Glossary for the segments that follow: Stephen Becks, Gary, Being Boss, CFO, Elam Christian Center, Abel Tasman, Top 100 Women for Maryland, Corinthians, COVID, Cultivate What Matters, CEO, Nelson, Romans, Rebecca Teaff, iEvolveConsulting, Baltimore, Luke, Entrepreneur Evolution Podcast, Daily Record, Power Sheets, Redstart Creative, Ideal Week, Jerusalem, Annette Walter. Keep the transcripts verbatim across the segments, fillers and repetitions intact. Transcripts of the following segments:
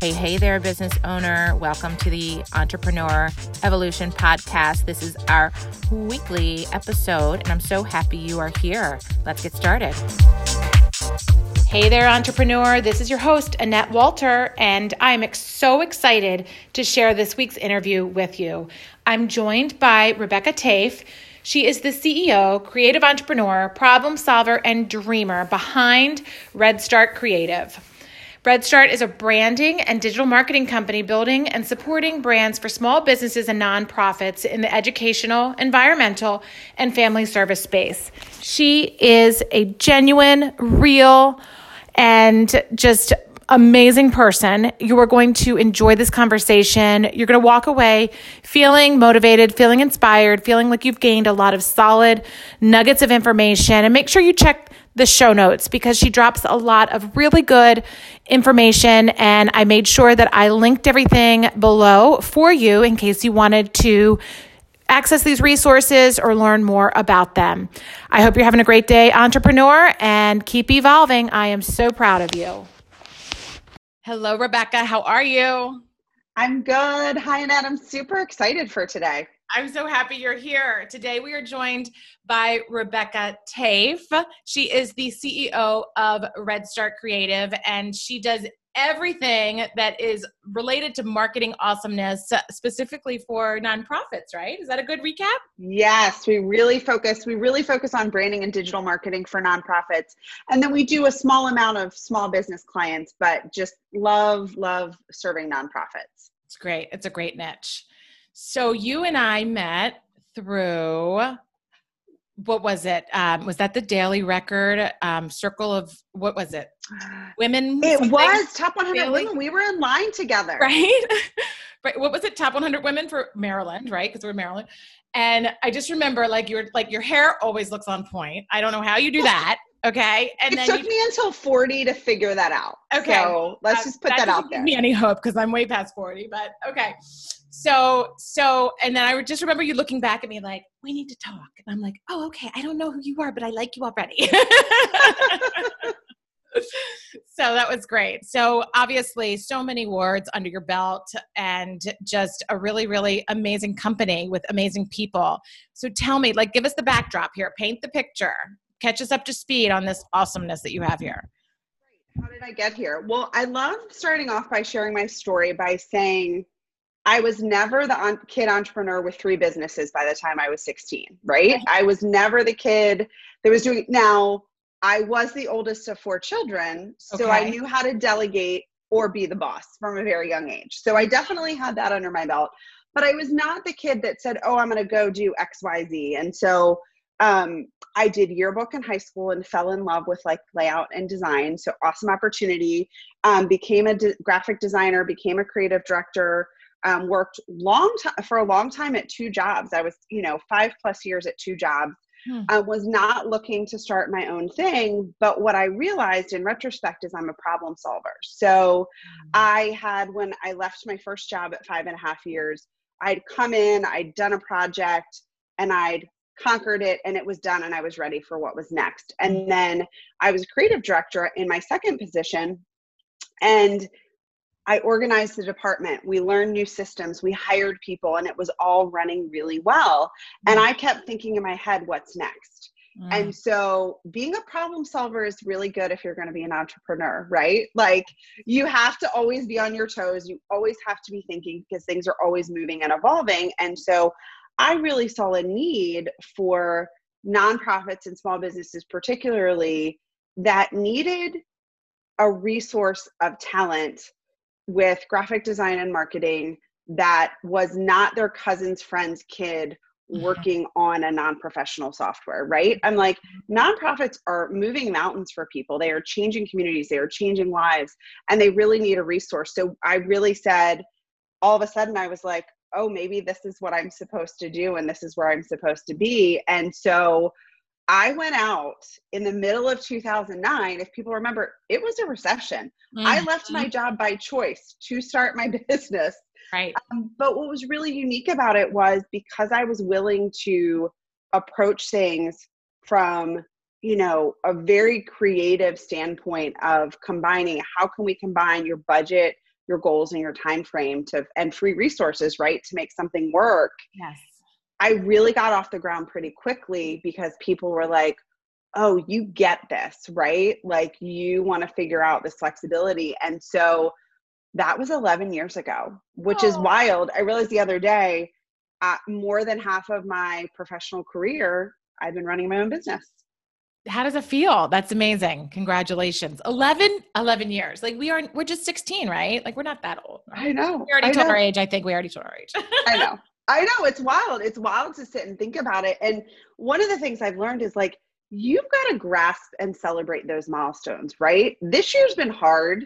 Hey, hey there, business owner. Welcome to the Entrepreneur Evolution Podcast. This is our weekly episode, and I'm so happy you are here. Let's get started. Hey there, entrepreneur. This is your host, Annette Walter, and I'm ex- so excited to share this week's interview with you. I'm joined by Rebecca Teaff. She is the C E O, creative entrepreneur, problem solver, and dreamer behind Redstart Creative. Redstart is a branding and digital marketing company building and supporting brands for small businesses and nonprofits in the educational, environmental, and family service space. She is a genuine, real, and just amazing person. You are going to enjoy this conversation. You're going to walk away feeling motivated, feeling inspired, feeling like you've gained a lot of solid nuggets of information. And make sure you check the show notes because she drops a lot of really good information, and I made sure that I linked everything below for you in case you wanted to access these resources or learn more about them. I hope you're having a great day, entrepreneur, and keep evolving. I am so proud of you. Hello, Rebecca. How are you? I'm good. Hi, Annette. I'm super excited for today. I'm so happy you're here. Today we are joined by Rebecca Teaff. She is the C E O of Redstart Creative, and she does everything that is related to marketing awesomeness, specifically for nonprofits, right? Is that a good recap? Yes, we really focus. We really focus on branding and digital marketing for nonprofits. And then we do a small amount of small business clients, but just love, love serving nonprofits. It's great. It's a great niche. So you and I met through, what was it? Um, was that the Daily Record um, circle of, what was it? Women? It something? was Top one hundred Daily? Women. We were in line together. Right? But what was it? Top one hundred Women for Maryland, right? Because we're in Maryland. And I just remember like your, like your hair always looks on point. I don't know how you do that. Okay. And it then took you, me until forty to figure that out. Okay. So let's uh, just put that, that out there. That doesn't give me any hope because I'm way past forty, but okay. So, so, and then I just remember you looking back at me like, we need to talk. And I'm like, oh, okay. I don't know who you are, but I like you already. So that was great. So obviously so many awards under your belt and just a really, really amazing company with amazing people. So tell me, like, give us the backdrop here, paint the picture, catch us up to speed on this awesomeness that you have here. How did I get here? Well, I love starting off by sharing my story by saying, I was never the kid entrepreneur with three businesses by the time I was sixteen, right? I was never the kid that was doing, now I was the oldest of four children, so okay. I knew how to delegate or be the boss from a very young age. So I definitely had that under my belt, but I was not the kid that said, oh, I'm going to go do X, Y, Z. And so um, I did yearbook in high school and fell in love with like layout and design. So awesome opportunity, um, became a de- graphic designer, became a creative director, Um, worked long t- for a long time at two jobs. I was, you know, five plus years at two jobs. Hmm. I was not looking to start my own thing. But what I realized in retrospect is I'm a problem solver. So hmm. I had, when I left my first job at five and a half years, I'd come in, I'd done a project and I'd conquered it and it was done and I was ready for what was next. And hmm. then I was a creative director in my second position, and I organized the department. We learned new systems. We hired people, and it was all running really well. Mm. And I kept thinking in my head, what's next? Mm. And so being a problem solver is really good if you're going to be an entrepreneur, right? Like you have to always be on your toes. You always have to be thinking because things are always moving and evolving. And so I really saw a need for nonprofits and small businesses, particularly, that needed a resource of talent with graphic design and marketing that was not their cousin's friend's kid working mm-hmm. on a non-professional software, right? I'm like, nonprofits are moving mountains for people. They are changing communities. They are changing lives, and they really need a resource. So I really said, all of a sudden I was like, oh, maybe this is what I'm supposed to do and this is where I'm supposed to be. And so I went out in the middle of two thousand nine. If people remember, it was a recession. Mm-hmm. I left my job by choice to start my business. Right. Um, but what was really unique about it was because I was willing to approach things from, you know, a very creative standpoint of combining, how can we combine your budget your goals and your time frame to and free resources, right, to make something work. Yes. I really got off the ground pretty quickly because people were like, oh, you get this, right? Like you want to figure out this flexibility. And so that was eleven years ago, which oh. is wild. I realized the other day, uh, more than half of my professional career, I've been running my own business. How does it feel? That's amazing. Congratulations. eleven, eleven years. Like we are, we're just sixteen, right? Like we're not that old. Right? I know. We already I told know. our age. I think we already told our age. I know. I know. It's wild. It's wild to sit and think about it. And one of the things I've learned is like, you've got to grasp and celebrate those milestones, right? This year's been hard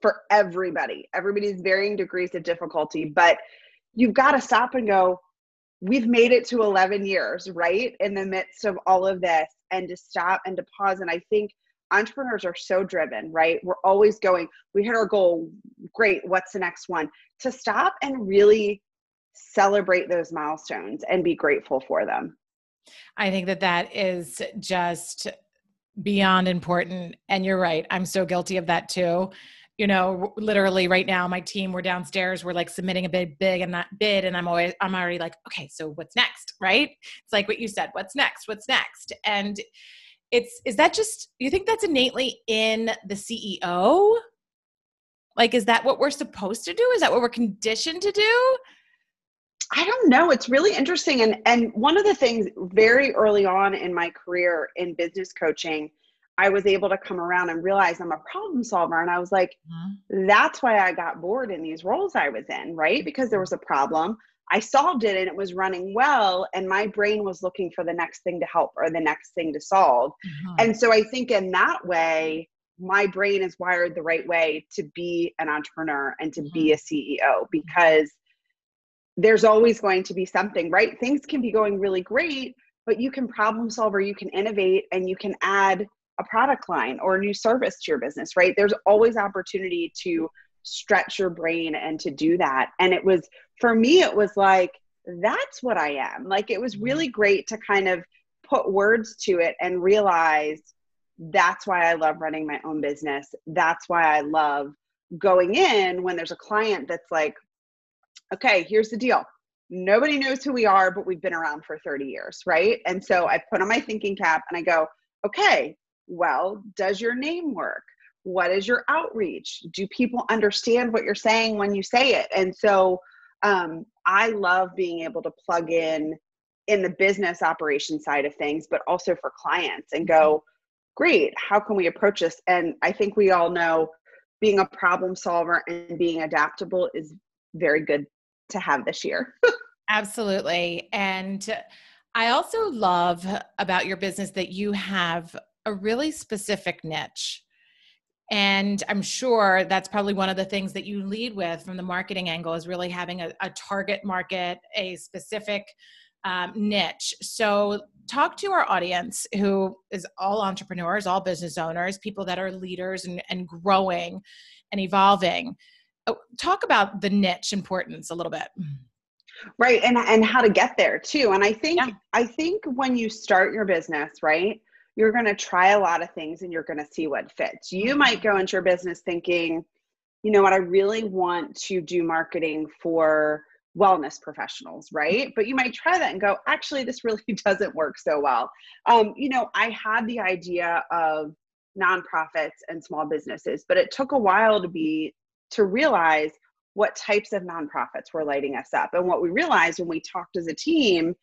for everybody. Everybody's varying degrees of difficulty, but you've got to stop and go, we've made it to eleven years, right? In the midst of all of this, and to stop and to pause. And I think entrepreneurs are so driven, right? We're always going, we hit our goal. Great. What's the next one? To stop and really celebrate those milestones and be grateful for them. I think that that is just beyond important. And you're right. I'm so guilty of that too. You know, literally right now, my team, we're downstairs, we're like submitting a big, big and that bid. And I'm always, I'm already like, okay, so what's next? Right. It's like what you said, what's next, what's next. And it's, is that just, you think that's innately in the C E O? Like, is that what we're supposed to do? Is that what we're conditioned to do? I don't know. It's really interesting. And, and one of the things very early on in my career in business coaching, I was able to come around and realize I'm a problem solver. And I was like, mm-hmm. that's why I got bored in these roles I was in, right? Because there was a problem. I solved it and it was running well. And my brain was looking for the next thing to help or the next thing to solve. Mm-hmm. And so I think in that way, my brain is wired the right way to be an entrepreneur and to mm-hmm. be a C E O, because there's always going to be something, right? Things can be going really great, but you can problem solve or you can innovate and you can add a product line or a new service to your business, right? There's always opportunity to stretch your brain and to do that. And it was, for me, it was like, that's what I am. Like, it was really great to kind of put words to it and realize that's why I love running my own business. That's why I love going in when there's a client that's like, okay, here's the deal. Nobody knows who we are, but we've been around for thirty years, right? And so I put on my thinking cap and I go, okay, well, does your name work? What is your outreach? Do people understand what you're saying when you say it? And so um, I love being able to plug in in the business operation side of things, but also for clients and go, great, how can we approach this? And I think we all know being a problem solver and being adaptable is very good to have this year. Absolutely. And I also love about your business that you have a really specific niche. And I'm sure that's probably one of the things that you lead with from the marketing angle is really having a, a target market, a specific um, niche. So talk to our audience, who is all entrepreneurs, all business owners, people that are leaders and, and growing and evolving. Talk about the niche importance a little bit. Right. And, and how to get there too. And I think, yeah. I think when you start your business, right, you're going to try a lot of things and you're going to see what fits. You might go into your business thinking, you know what, I really want to do marketing for wellness professionals, right? But you might try that and go, actually, this really doesn't work so well. Um, you know, I had the idea of nonprofits and small businesses, but it took a while to be to realize what types of nonprofits were lighting us up. And what we realized when we talked as a team,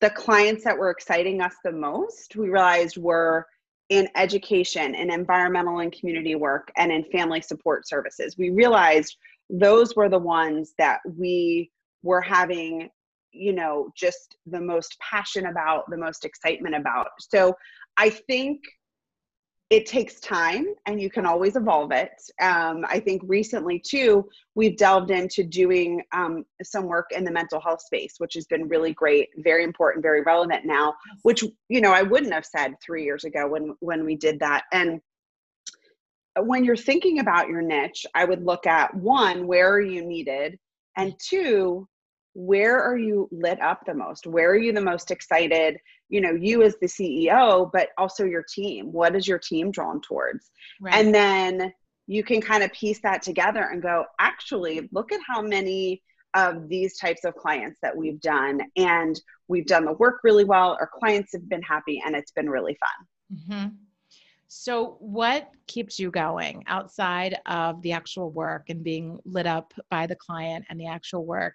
the clients that were exciting us the most, we realized were in education and environmental and community work and in family support services. We realized those were the ones that we were having, you know, just the most passion about, the most excitement about. So I think it takes time and you can always evolve it. Um, I think recently too, we've delved into doing um, some work in the mental health space, which has been really great, very important, very relevant now, which, you know, I wouldn't have said three years ago when, when we did that. And when you're thinking about your niche, I would look at one, where are you needed? And two, where are you lit up the most? Where are you the most excited? You know, you as the C E O, but also your team. What is your team drawn towards? Right. And then you can kind of piece that together and go, actually, look at how many of these types of clients that we've done, and we've done the work really well, our clients have been happy, and it's been really fun. Mm-hmm. So what keeps you going outside of the actual work and being lit up by the client and the actual work?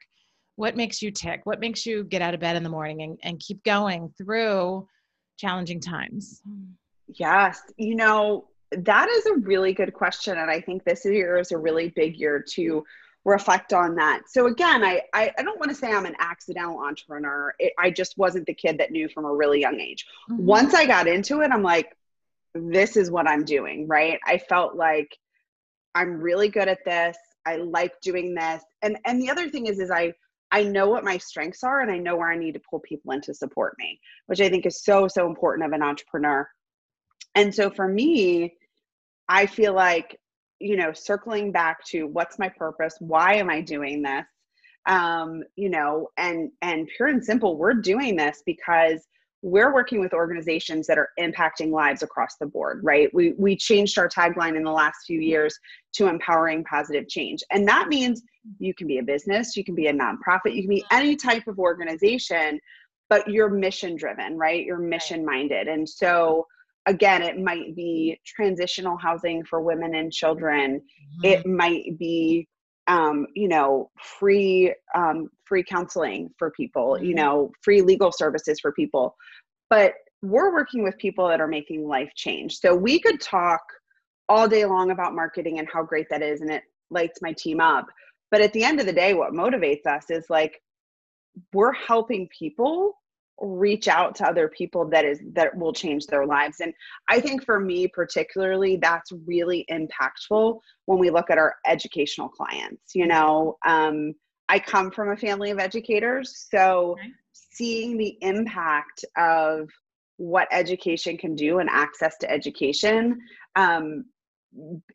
What makes you tick? What makes you get out of bed in the morning and, and keep going through challenging times? Yes. You know, that is a really good question. And I think this year is a really big year to reflect on that. So again, I, I, I don't want to say I'm an accidental entrepreneur. It, I just wasn't the kid that knew from a really young age. Mm-hmm. Once I got into it, I'm like, this is what I'm doing, right? I felt like I'm really good at this. I like doing this. And and the other thing is, is I, I know what my strengths are, and I know where I need to pull people in to support me, which I think is so, so important of an entrepreneur. And so for me, I feel like, you know, circling back to what's my purpose? Why am I doing this? Um, you know, and, and pure and simple, we're doing this because we're working with organizations that are impacting lives across the board, right? We, we changed our tagline in the last few years to empowering positive change. And that means you can be a business, you can be a nonprofit, you can be any type of organization, but you're mission driven, right? You're mission minded. And so again, it might be transitional housing for women and children. Mm-hmm. It might be, um, you know, free, um, free counseling for people, mm-hmm. you know, free legal services for people, but we're working with people that are making life change. So we could talk all day long about marketing and how great that is. And it lights my team up. But at the end of the day, what motivates us is like, we're helping people reach out to other people that is, that will change their lives. And I think for me particularly, that's really impactful when we look at our educational clients. You know, um, I come from a family of educators, so okay. seeing the impact of what education can do and access to education, um,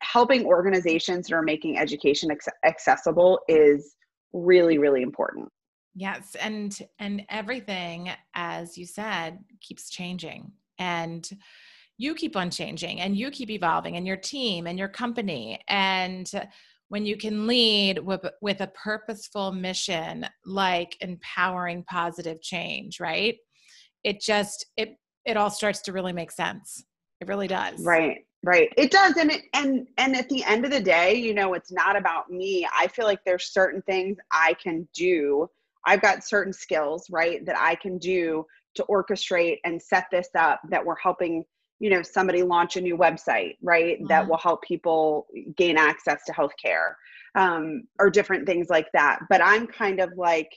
helping organizations that are making education ac- accessible is really, really important. Yes. And, and everything, as you said, keeps changing, and you keep on changing, and you keep evolving, and your team and your company. And when you can lead with, with a purposeful mission, like empowering positive change, right? It just, it, it all starts to really make sense. It really does. Right. Right. It does. And, it, and, and at the end of the day, you know, it's not about me. I feel like there's certain things I can do. I've got certain skills, right, that I can do to orchestrate and set this up, that we're helping, you know, somebody launch a new website, right, mm-hmm. that will help people gain access to healthcare, um, or different things like that. But I'm kind of like,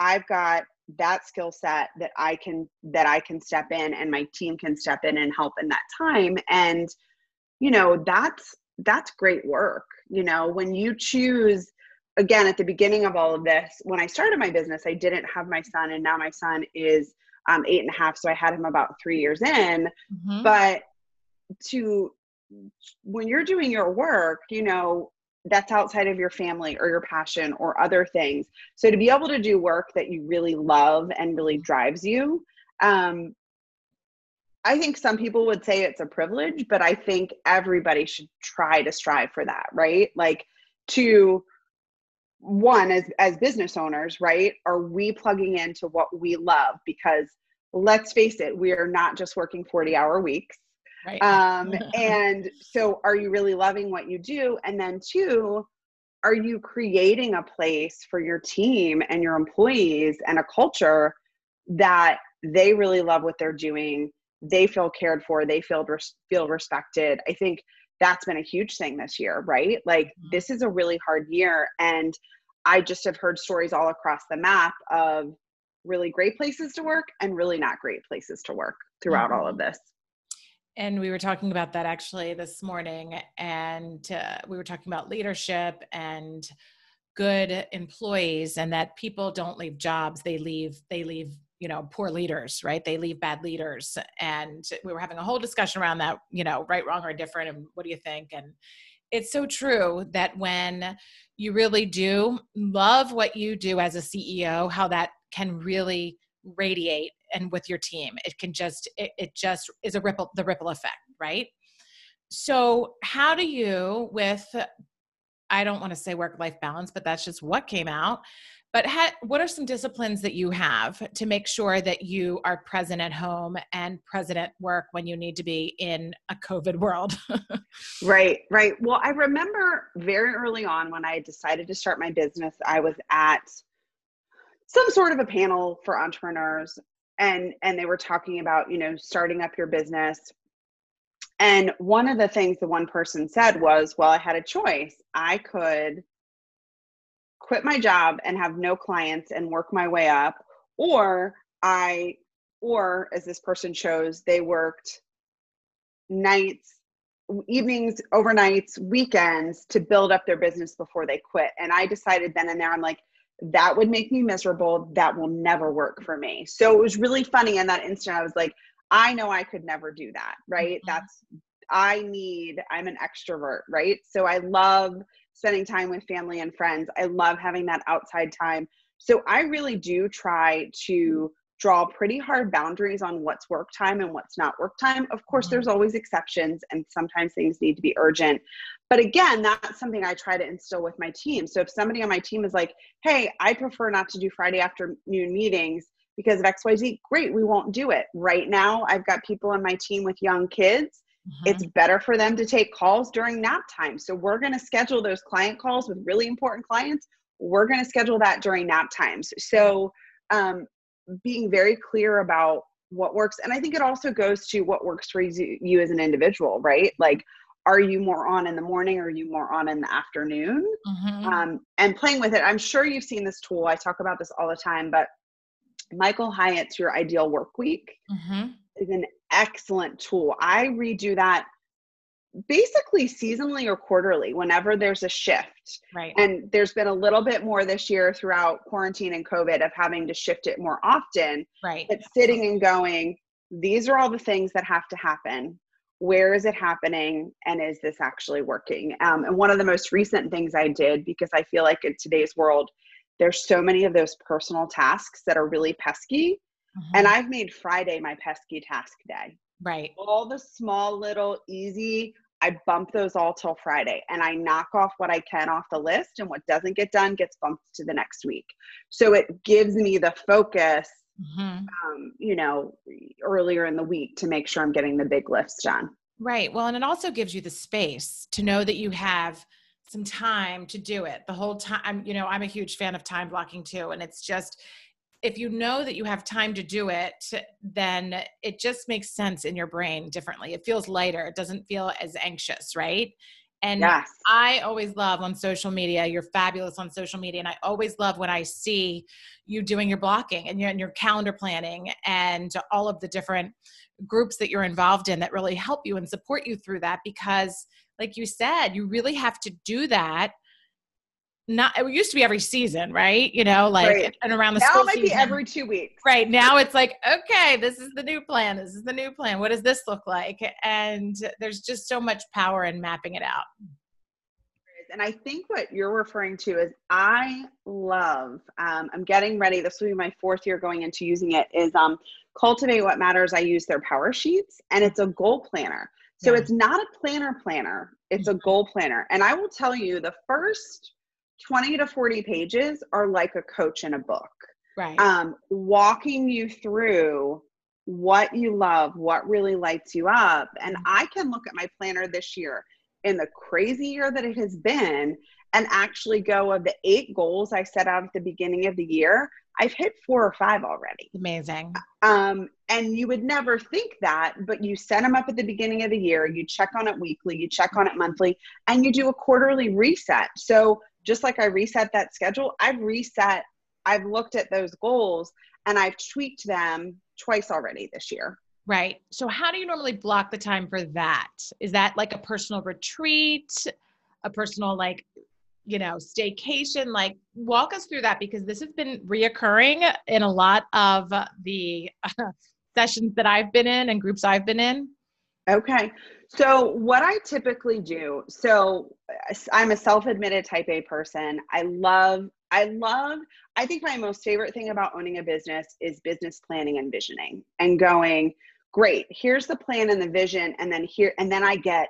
I've got that skill set that I can, that I can step in, and my team can step in and help in that time. And, you know, that's, that's great work. You know, when you choose, again, at the beginning of all of this, when I started my business, I didn't have my son, and now my son is um, eight and a half. So I had him about three years in, mm-hmm. but to, when you're doing your work, you know, that's outside of your family or your passion or other things. So to be able to do work that you really love and really drives you, um, I think some people would say it's a privilege, but I think everybody should try to strive for that, right? Like to, one, as, as business owners, right? Are we plugging into what we love? Because let's face it, we are not just working forty hour weeks. Right. Um, and so are you really loving what you do? And then two, are you creating a place for your team and your employees and a culture that they really love what they're doing? They feel cared for, they feel, res- feel respected. I think that's been a huge thing this year, right? Like mm-hmm. this is a really hard year. And I just have heard stories all across the map of really great places to work and really not great places to work throughout mm-hmm. all of this. And we were talking about that actually this morning, and uh, we were talking about leadership and good employees, and that people don't leave jobs. They leave, they leave, you know, poor leaders, right? They leave bad leaders. And we were having a whole discussion around that, you know, right, wrong, or different. And what do you think? And it's so true that when you really do love what you do as a C E O, how that can really radiate and with your team, it can just, it, it just is a ripple, the ripple effect, right? So how do you, with, I don't want to say work-life balance, but that's just what came out. But ha- what are some disciplines that you have to make sure that you are present at home and present at work when you need to be in a COVID world? Right, right. Well, I remember very early on when I decided to start my business, I was at some sort of a panel for entrepreneurs, and, and they were talking about, you know, starting up your business. And one of the things the one person said was, well, I had a choice. I could quit my job and have no clients and work my way up, or I, or as this person shows, they worked nights, evenings, overnights, weekends to build up their business before they quit. And I decided then and there, I'm like, that would make me miserable. That will never work for me. So it was really funny in that instant. I was like, I know I could never do that, right? Mm-hmm. That's, I need, I'm an extrovert, right? So I love spending time with family and friends. I love having that outside time. So I really do try to draw pretty hard boundaries on what's work time and what's not work time. Of course, there's always exceptions, and sometimes things need to be urgent. But again, that's something I try to instill with my team. So if somebody on my team is like, hey, I prefer not to do Friday afternoon meetings because of X Y Z, great, we won't do it. Right now, I've got people on my team with young kids. Mm-hmm. It's better for them to take calls during nap time. So we're going to schedule those client calls with really important clients. We're going to schedule that during nap times. So um, being very clear about what works. And I think it also goes to what works for you, you as an individual, right? Like, are you more on in the morning? Or are you more on in the afternoon? Mm-hmm. Um, and playing with it. I'm sure you've seen this tool. I talk about this all the time, but Michael Hyatt's Your Ideal Work Week mm-hmm. is an excellent tool. I redo that basically seasonally or quarterly whenever there's a shift. Right. And there's been a little bit more this year throughout quarantine and COVID of having to shift it more often. Right. But sitting and going, these are all the things that have to happen. Where is it happening? And is this actually working? Um, and one of the most recent things I did, because I feel like in today's world, there's so many of those personal tasks that are really pesky. Mm-hmm. And I've made Friday my pesky task day. Right. All the small, little, easy, I bump those all till Friday. And I knock off what I can off the list. And what doesn't get done gets bumped to the next week. So it gives me the focus, mm-hmm. um, you know, earlier in the week to make sure I'm getting the big lifts done. Right. Well, and it also gives you the space to know that you have some time to do it the whole time. You know, I'm a huge fan of time blocking too. And it's just, if you know that you have time to do it, then it just makes sense in your brain differently. It feels lighter. It doesn't feel as anxious, right? And yes. I always love on social media, you're fabulous on social media. And I always love when I see you doing your blocking and your, and your calendar planning and all of the different groups that you're involved in that really help you and support you through that. Because like you said, you really have to do that. Not, it used to be every season, right? You know, like right. and around the now school it might season. Be every two weeks. Right. Now it's like, okay, this is the new plan. This is the new plan. What does this look like? And there's just so much power in mapping it out. And I think what you're referring to is I love, um, I'm getting ready. This will be my fourth year going into using it is um, Cultivate What Matters. I use their Power Sheets, and it's a goal planner. So yeah. It's not a planner planner. It's a goal planner. And I will tell you the first twenty to forty pages are like a coach in a book, right? Um, walking you through what you love, what really lights you up. And mm-hmm. I can look at my planner this year in the crazy year that it has been and actually go of the eight goals I set out at the beginning of the year. I've hit four or five already. Amazing. Um, and you would never think that, but you set them up at the beginning of the year, you check on it weekly, you check on it monthly, and you do a quarterly reset. So just like I reset that schedule, I've reset, I've looked at those goals and I've tweaked them twice already this year. Right. So how do you normally block the time for that? Is that like a personal retreat, a personal like, you know, staycation? Like walk us through that, because this has been reoccurring in a lot of the uh, sessions that I've been in and groups I've been in. Okay. So what I typically do, so I'm a self-admitted type A person. I love, I love, I think my most favorite thing about owning a business is business planning and visioning and going, great, here's the plan and the vision. And then here, and then I get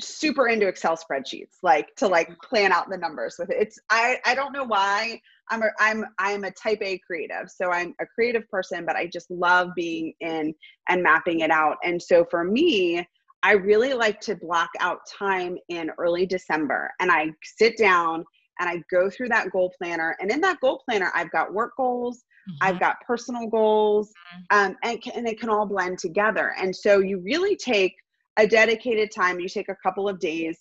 super into Excel spreadsheets, like to like plan out the numbers with it. It's, I, I don't know why I'm a, I'm, I'm a type A creative. So I'm a creative person, but I just love being in and mapping it out. And so for me, I really like to block out time in early December, and I sit down and I go through that goal planner. And in that goal planner, I've got work goals, mm-hmm. I've got personal goals, mm-hmm. um, and, and it can all blend together. And so you really take a dedicated time, you take a couple of days,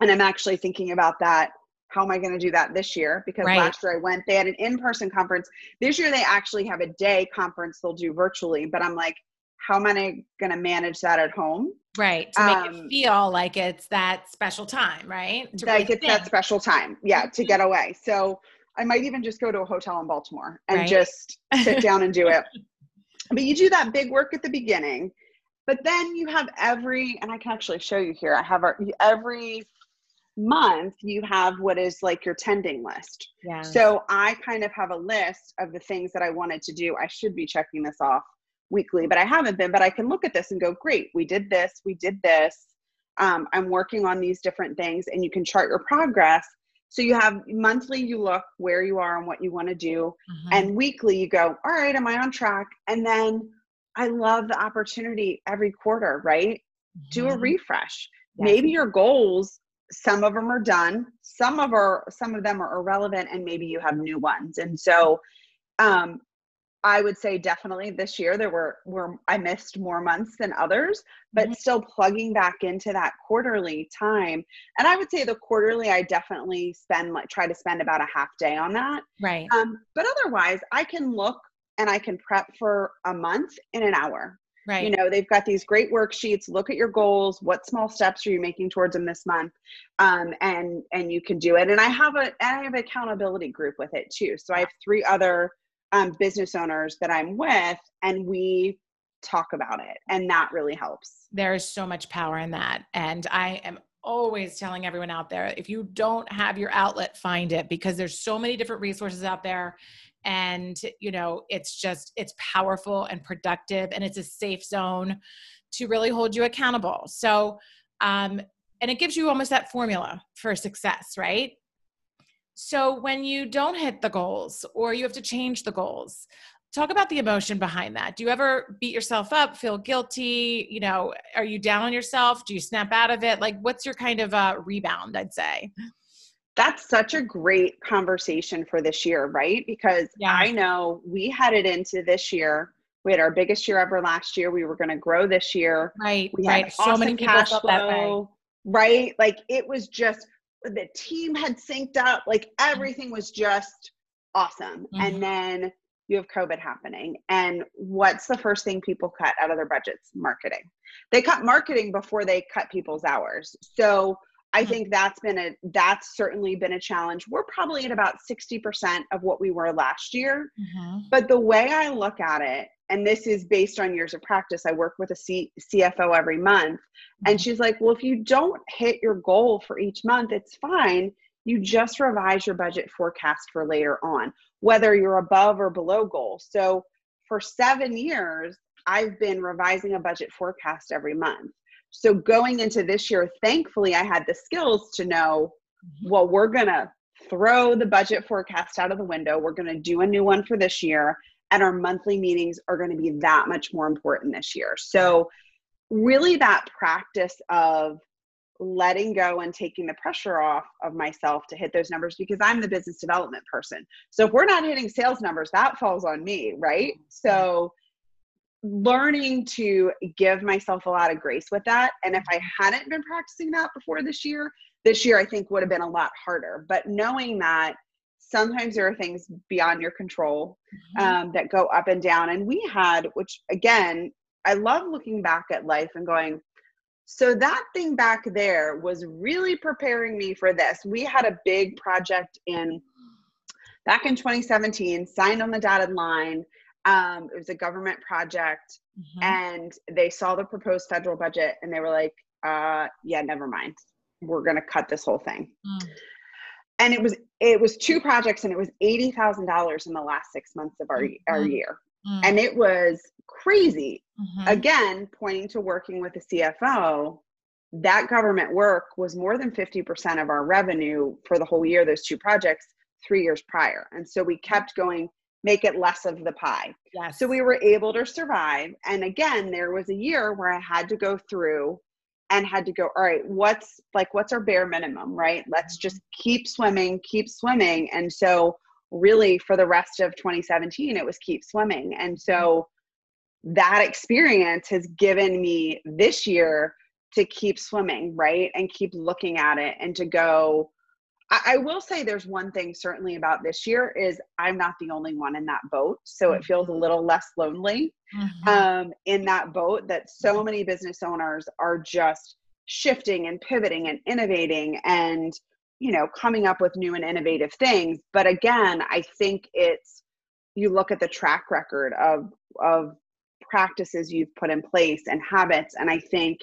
and I'm actually thinking about that. How am I going to do that this year? Because right. last year I went, they had an in-person conference. This year they actually have a day conference they'll do virtually, but I'm like, how am I going to manage that at home? Right. To make um, it feel like it's that special time, right? To like it's that special time. Yeah. To get away. So I might even just go to a hotel in Baltimore and right. just sit down and do it. But you do that big work at the beginning, but then you have every, and I can actually show you here. I have our, every month you have what is like your tending list. Yeah. So I kind of have a list of the things that I wanted to do. I should be checking this off weekly, but I haven't been, but I can look at this and go, great, we did this, we did this. Um, I'm working on these different things, and you can chart your progress. So you have monthly, you look where you are and what you want to do. Mm-hmm. And weekly you go, all right, am I on track? And then I love the opportunity every quarter, right? Mm-hmm. Do a refresh. Yeah. Maybe your goals, some of them are done. Some of are, some of them are irrelevant, and maybe you have new ones. And so, um, I would say definitely this year there were, were I missed more months than others, but mm-hmm. still plugging back into that quarterly time. And I would say the quarterly, I definitely spend like try to spend about a half day on that. Right. Um, but otherwise I can look and I can prep for a month in an hour. Right. You know, they've got these great worksheets. Look at your goals. What small steps are you making towards them this month? Um, and, and you can do it. And I have a, I have an accountability group with it too. So I have three other Um, business owners that I'm with, and we talk about it. And that really helps. There is so much power in that. And I am always telling everyone out there, if you don't have your outlet, find it, because there's so many different resources out there. And, you know, it's just, it's powerful and productive, and it's a safe zone to really hold you accountable. So, um, and it gives you almost that formula for success, right? So when you don't hit the goals, or you have to change the goals, talk about the emotion behind that. Do you ever beat yourself up, feel guilty? You know, are you down on yourself? Do you snap out of it? Like, what's your kind of uh, rebound, I'd say? That's such a great conversation for this year, right? Because yeah. I know we headed into this year. We had our biggest year ever last year. We were going to grow this year. Right. We had right. awesome so many cash people felt flow, that way. Right? Like it was just the team had synced up, like everything was just awesome. Mm-hmm. And then you have COVID happening. And what's the first thing people cut out of their budgets? Marketing. They cut marketing before they cut people's hours. So I mm-hmm. think that's been a, that's certainly been a challenge. We're probably at about sixty percent of what we were last year. Mm-hmm. But the way I look at it, and this is based on years of practice. I work with a C- CFO every month. And she's like, well, if you don't hit your goal for each month, it's fine. You just revise your budget forecast for later on, whether you're above or below goal. So for seven years, I've been revising a budget forecast every month. So going into this year, thankfully, I had the skills to know, well, we're going to throw the budget forecast out of the window. We're going to do a new one for this year. And our monthly meetings are going to be that much more important this year. So really that practice of letting go and taking the pressure off of myself to hit those numbers, because I'm the business development person. So if we're not hitting sales numbers, that falls on me, right? So learning to give myself a lot of grace with that. And if I hadn't been practicing that before this year, this year I think would have been a lot harder. But knowing that sometimes there are things beyond your control um, mm-hmm. that go up and down. And we had, which again, I love looking back at life and going, so that thing back there was really preparing me for this. We had a big project in back in twenty seventeen, signed on the dotted line. Um, it was a government project mm-hmm. and they saw the proposed federal budget and they were like, uh, yeah, never mind. We're going to cut this whole thing. Mm. And it was, it was two projects and it was eighty thousand dollars in the last six months of our, mm-hmm. our year. Mm-hmm. And it was crazy. Mm-hmm. Again, pointing to working with a C F O that government work was more than fifty percent of our revenue for the whole year, those two projects, three years prior. And so we kept going, make it less of the pie. Yes. So we were able to survive. And again, there was a year where I had to go through and had to go, all right, what's like, what's our bare minimum, right? Let's just keep swimming, keep swimming. And so really for the rest of twenty seventeen, it was keep swimming. And so that experience has given me this year to keep swimming, right? And keep looking at it and to go, I, I will say there's one thing certainly about this year is I'm not the only one in that boat. So mm-hmm. it feels a little less lonely mm-hmm. um, in that boat that so many business owners are just shifting and pivoting and innovating and, you know, coming up with new and innovative things. But again, I think it's, you look at the track record of, of practices you've put in place and habits. And I think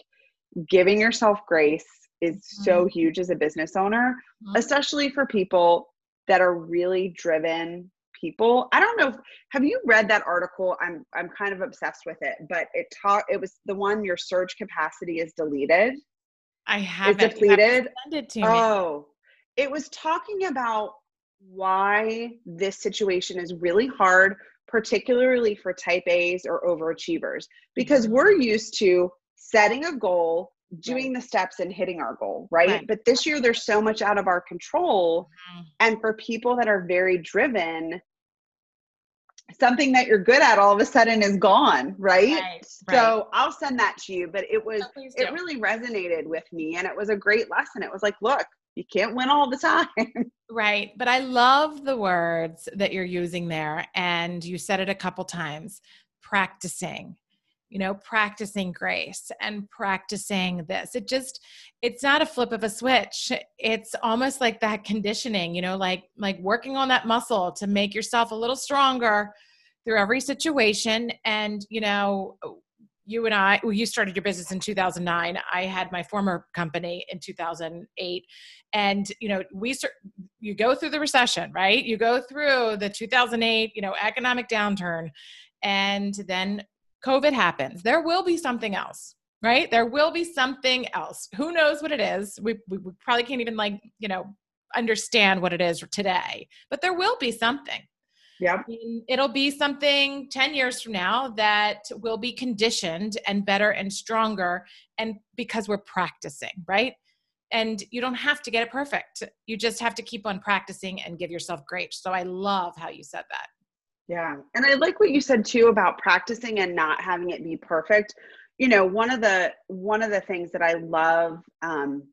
giving yourself grace is so huge as a business owner, especially for people that are really driven people. I don't know. If, have you read that article? I'm, I'm kind of obsessed with it, but it taught, it was the one, your surge capacity is deleted. I haven't. It's depleted. It to oh, me. It was talking about why this situation is really hard, particularly for type A's or overachievers, because we're used to setting a goal, doing right. the steps and hitting our goal, right? right? But this year there's so much out of our control. Mm-hmm. And for people that are very driven, something that you're good at all of a sudden is gone, right? right. So right. I'll send that to you, but it was, oh, please do. It really resonated with me and it was a great lesson. It was like, look, you can't win all the time. Right. But I love the words that you're using there. And you said it a couple times, practicing, you know, practicing grace and practicing this. It just, it's not a flip of a switch. It's almost like that conditioning, you know, like, like working on that muscle to make yourself a little stronger through every situation. And, you know, you and I, well, you started your business in two thousand nine. I had my former company in two thousand eight. And, you know, we, you go through the recession, right? You go through the two thousand eight, you know, economic downturn, and then COVID happens. There will be something else, right? There will be something else. Who knows what it is? We, we, we probably can't even like, you know, understand what it is today, but there will be something. Yeah. It'll be something ten years from now that will be conditioned and better and stronger. And because we're practicing, right? And you don't have to get it perfect. You just have to keep on practicing and give yourself grace. So I love how you said that. Yeah. And I like what you said too about practicing and not having it be perfect. You know, one of the, one of the things that I love, um,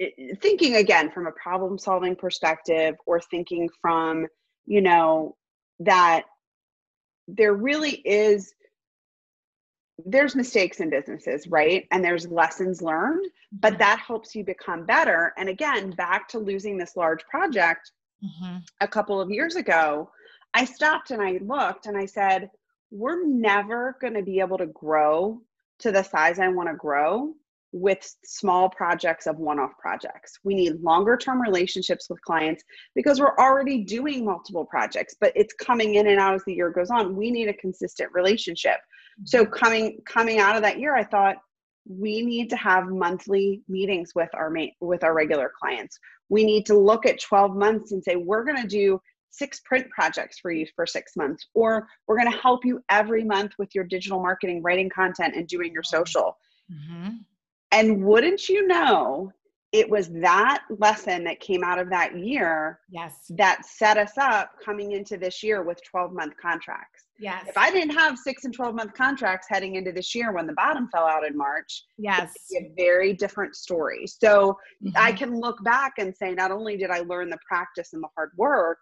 it, thinking again from a problem solving perspective or thinking from, you know, that there really is, there's mistakes in businesses, right? And there's lessons learned, but that helps you become better. And again, back to losing this large project mm-hmm. a couple of years ago, I stopped and I looked and I said, we're never going to be able to grow to the size I want to grow with small projects of one-off projects. We need longer term relationships with clients because we're already doing multiple projects, but it's coming in and out as the year goes on. We need a consistent relationship. So coming, coming out of that year, I thought, we need to have monthly meetings with our ma- with our regular clients. We need to look at twelve months and say, we're going to do six print projects for you for six months, or we're going to help you every month with your digital marketing, writing content, and doing your social. Mm-hmm. And wouldn't you know, it was that lesson that came out of that year yes. that set us up coming into this year with twelve month contracts. Yes. If I didn't have six and twelve month contracts heading into this year when the bottom fell out in March, yes. it would be a very different story. So mm-hmm. I can look back and say, not only did I learn the practice and the hard work,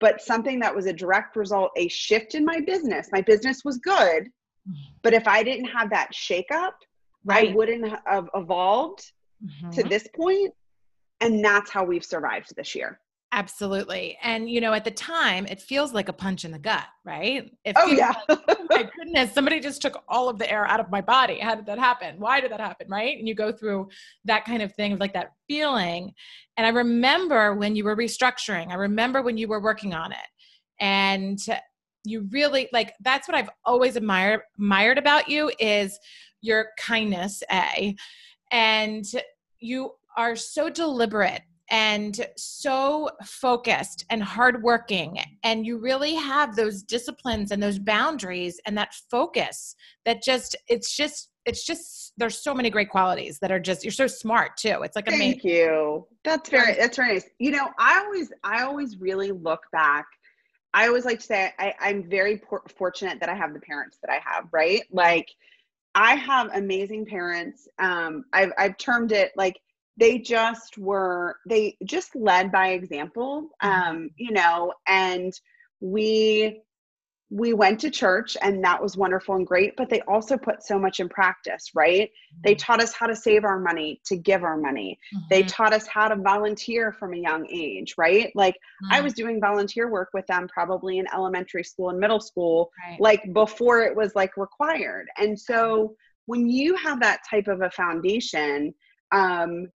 but something that was a direct result, a shift in my business. My business was good, but if I didn't have that shakeup, right. I wouldn't have evolved mm-hmm. to this point. And that's how we've survived this year. Absolutely. And, you know, at the time, it feels like a punch in the gut, right? It oh, yeah. Like, oh my goodness, somebody just took all of the air out of my body. How did that happen? Why did that happen, right? And you go through that kind of thing, like that feeling. And I remember when you were restructuring, I remember when you were working on it. And you really, like, that's what I've always admired, admired about you is your kindness, A, and you are so deliberate and so focused and hardworking, and you really have those disciplines and those boundaries and that focus that just, it's just, it's just, there's so many great qualities that are just, you're so smart too. It's like, amazing. Thank you. That's very, that's very nice. You know, I always, I always really look back. I always like to say, I, I'm very por- fortunate that I have the parents that I have, right? Like I have amazing parents. Um, I've, I've termed it like, they just were, they just led by example, um, you know, and we, we went to church and that was wonderful and great, but they also put so much in practice, right? Mm-hmm. They taught us how to save our money, to give our money. Mm-hmm. They taught us how to volunteer from a young age, right? Like mm-hmm. I was doing volunteer work with them probably in elementary school and middle school, right. like before it was like required. And so when you have that type of a foundation, um,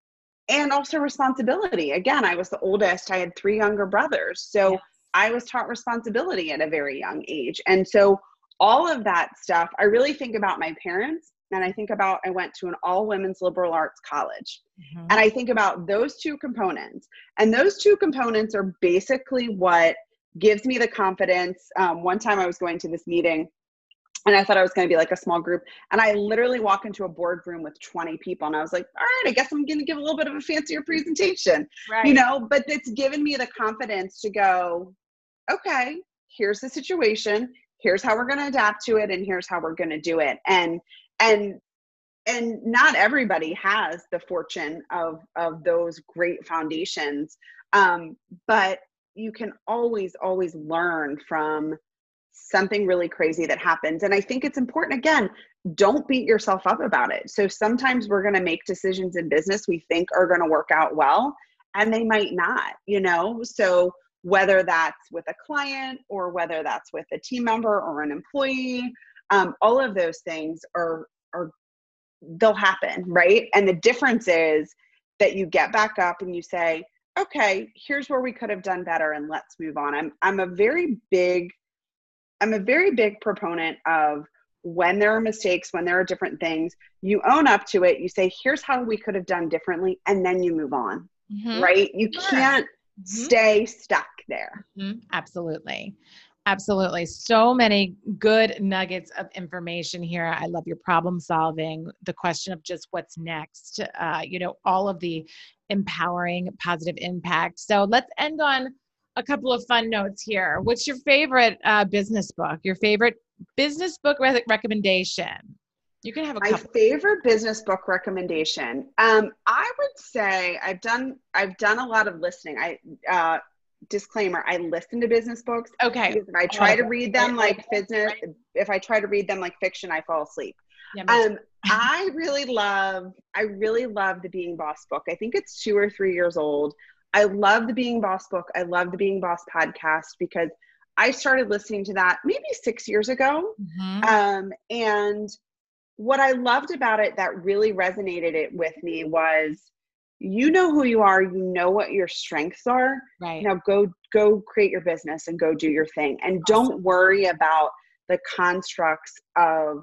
and also responsibility. Again, I was the oldest. I had three younger brothers. So yes. I was taught responsibility at a very young age. And so all of that stuff, I really think about my parents. And I think about, I went to an all women's liberal arts college. Mm-hmm. And I think about those two components. And those two components are basically what gives me the confidence. Um, one time I was going to this meeting and I thought I was going to be like a small group. And I literally walk into a boardroom with twenty people. And I was like, all right, I guess I'm going to give a little bit of a fancier presentation, right. you know, but it's given me the confidence to go, okay, here's the situation. Here's how we're going to adapt to it. And here's how we're going to do it. And, and, and not everybody has the fortune of, of those great foundations. Um, but you can always, always learn from something really crazy that happens. And I think it's important, again, don't beat yourself up about it. So sometimes we're going to make decisions in business we think are going to work out well, and they might not, you know? So whether that's with a client or whether that's with a team member or an employee, um, all of those things are, are, they'll happen, right? And the difference is that you get back up and you say, okay, here's where we could have done better and let's move on. I'm, I'm a very big I'm a very big proponent of when there are mistakes, when there are different things, you own up to it. You say, here's how we could have done differently. And then you move on, mm-hmm. right? You sure. can't mm-hmm. stay stuck there. Mm-hmm. Absolutely. Absolutely. So many good nuggets of information here. I love your problem solving, the question of just what's next, uh, you know, all of the empowering positive impact. So let's end on a couple of fun notes here. What's your favorite uh, business book? Your favorite business book re- recommendation? You can have a My couple. favorite business book recommendation. Um, I would say I've done I've done a lot of listening. I uh, disclaimer: I listen to business books. Okay. If I try oh, to read them right, like right, business, right. if I try to read them like fiction, I fall asleep. Yeah, um, I really love I really love the Being Boss book. I think it's two or three years old. I love the Being Boss book. I love the Being Boss podcast because I started listening to that maybe six years ago. Mm-hmm. Um, and what I loved about it that really resonated it with me was, you know who you are, you know what your strengths are. Right. Now go, go create your business and go do your thing. And awesome. Don't worry about the constructs of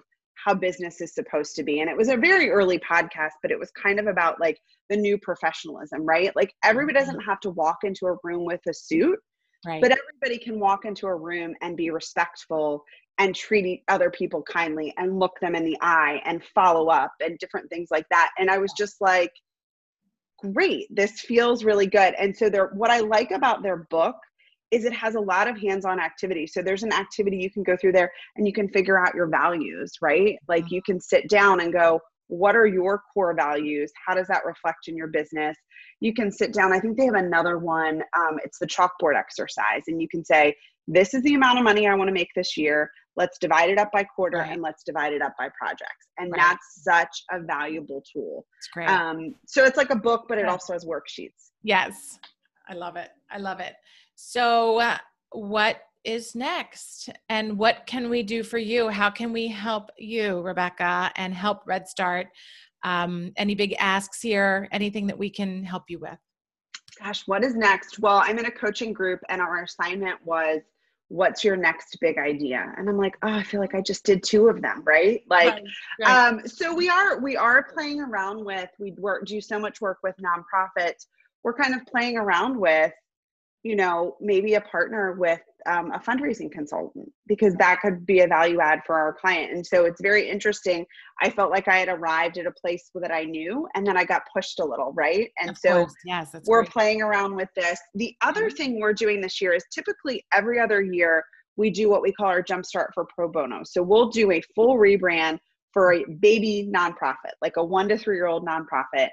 how business is supposed to be. And it was a very early podcast, but it was kind of about like the new professionalism, right? Like everybody doesn't have to walk into a room with a suit, right. but everybody can walk into a room and be respectful and treat other people kindly and look them in the eye and follow up and different things like that. And I was just like, great, this feels really good. And so there, what I like about their book is it has a lot of hands-on activity. So there's an activity you can go through there and you can figure out your values, right? Like mm-hmm. you can sit down and go, what are your core values? How does that reflect in your business? You can sit down. I think they have another one. Um, it's the chalkboard exercise. And you can say, this is the amount of money I want to make this year. Let's divide it up by quarter right. and let's divide it up by projects. And right. that's such a valuable tool. It's great. Um, so it's like a book, but it yeah. also has worksheets. Yes. I love it. I love it. So uh, what is next and what can we do for you? How can we help you, Rebecca, and help Redstart? Um, any big asks here, anything that we can help you with? Gosh, what is next? Well, I'm in a coaching group and our assignment was what's your next big idea? And I'm like, oh, I feel like I just did two of them, right? Like, right, right. Um, so we are, we are playing around with, we work, do so much work with nonprofits. We're kind of playing around with, you know, maybe a partner with um, a fundraising consultant, because that could be a value add for our client. And so it's very interesting. I felt like I had arrived at a place that I knew, and then I got pushed a little, right? And of so course. Yes, that's we're great. Playing around with this. The other thing we're doing this year is typically every other year, we do what we call our Jumpstart for Pro Bono. So we'll do a full rebrand for a baby nonprofit, like a one to three year old nonprofit.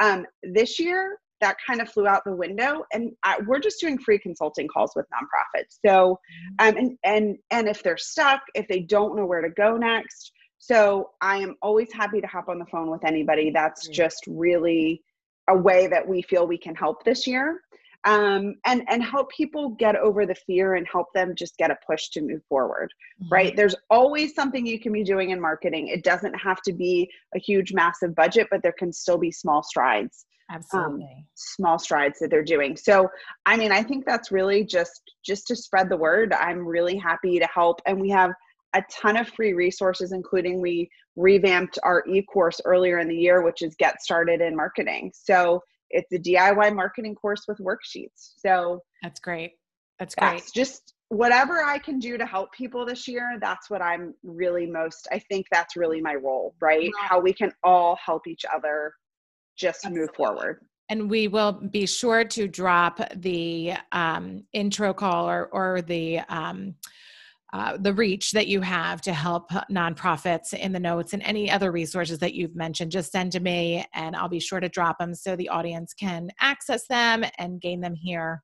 Um, this year, that kind of flew out the window, and I, we're just doing free consulting calls with nonprofits. So, um, and, and, and if they're stuck, if they don't know where to go next. So I am always happy to hop on the phone with anybody. That's just really a way that we feel we can help this year. Um, and, and help people get over the fear and help them just get a push to move forward, mm-hmm. right? There's always something you can be doing in marketing. It doesn't have to be a huge, massive budget, but there can still be small strides. Absolutely. Um, small strides that they're doing. So, I mean, I think that's really just, just to spread the word. I'm really happy to help. And we have a ton of free resources, including we revamped our e-course earlier in the year, which is Get Started in Marketing. So it's a D I Y marketing course with worksheets. So that's great. That's great. That's just whatever I can do to help people this year. That's what I'm really most, I think that's really my role, right? Yeah. How we can all help each other just move forward. And we will be sure to drop the um, intro call or, or the um, uh, the reach that you have to help nonprofits in the notes, and any other resources that you've mentioned, just send to me and I'll be sure to drop them so the audience can access them and gain them here.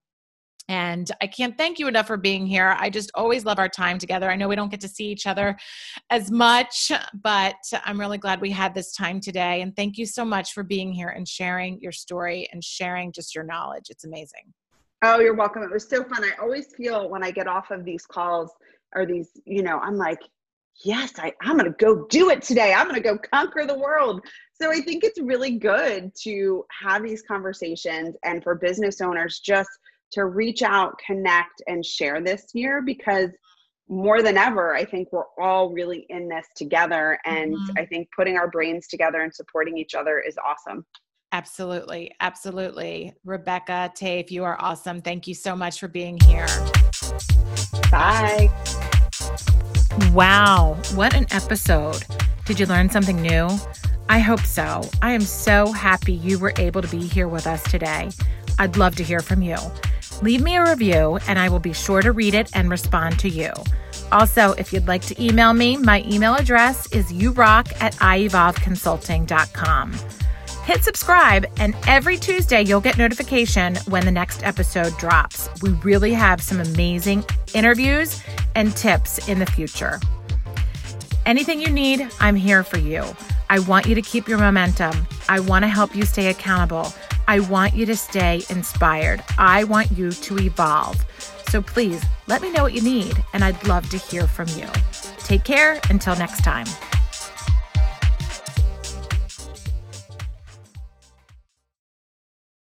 And I can't thank you enough for being here. I just always love our time together. I know we don't get to see each other as much, but I'm really glad we had this time today. And thank you so much for being here and sharing your story and sharing just your knowledge. It's amazing. Oh, you're welcome. It was so fun. I always feel when I get off of these calls or these, you know, I'm like, yes, I, I'm going to go do it today. I'm going to go conquer the world. So I think it's really good to have these conversations, and for business owners just to reach out, connect, and share this year, because more than ever, I think we're all really in this together. And mm-hmm. I think putting our brains together and supporting each other is awesome. Absolutely. Absolutely. Rebecca Teaff, you are awesome. Thank you so much for being here. Bye. Wow. What an episode. Did you learn something new? I hope so. I am so happy you were able to be here with us today. I'd love to hear from you. Leave me a review and I will be sure to read it and respond to you. Also, if you'd like to email me, my email address is you rock at i evolve consulting dot com. Hit subscribe, and every Tuesday you'll get notification when the next episode drops. We really have some amazing interviews and tips in the future. Anything you need, I'm here for you. I want you to keep your momentum. I want to help you stay accountable. I want you to stay inspired. I want you to evolve. So please let me know what you need, and I'd love to hear from you. Take care until next time.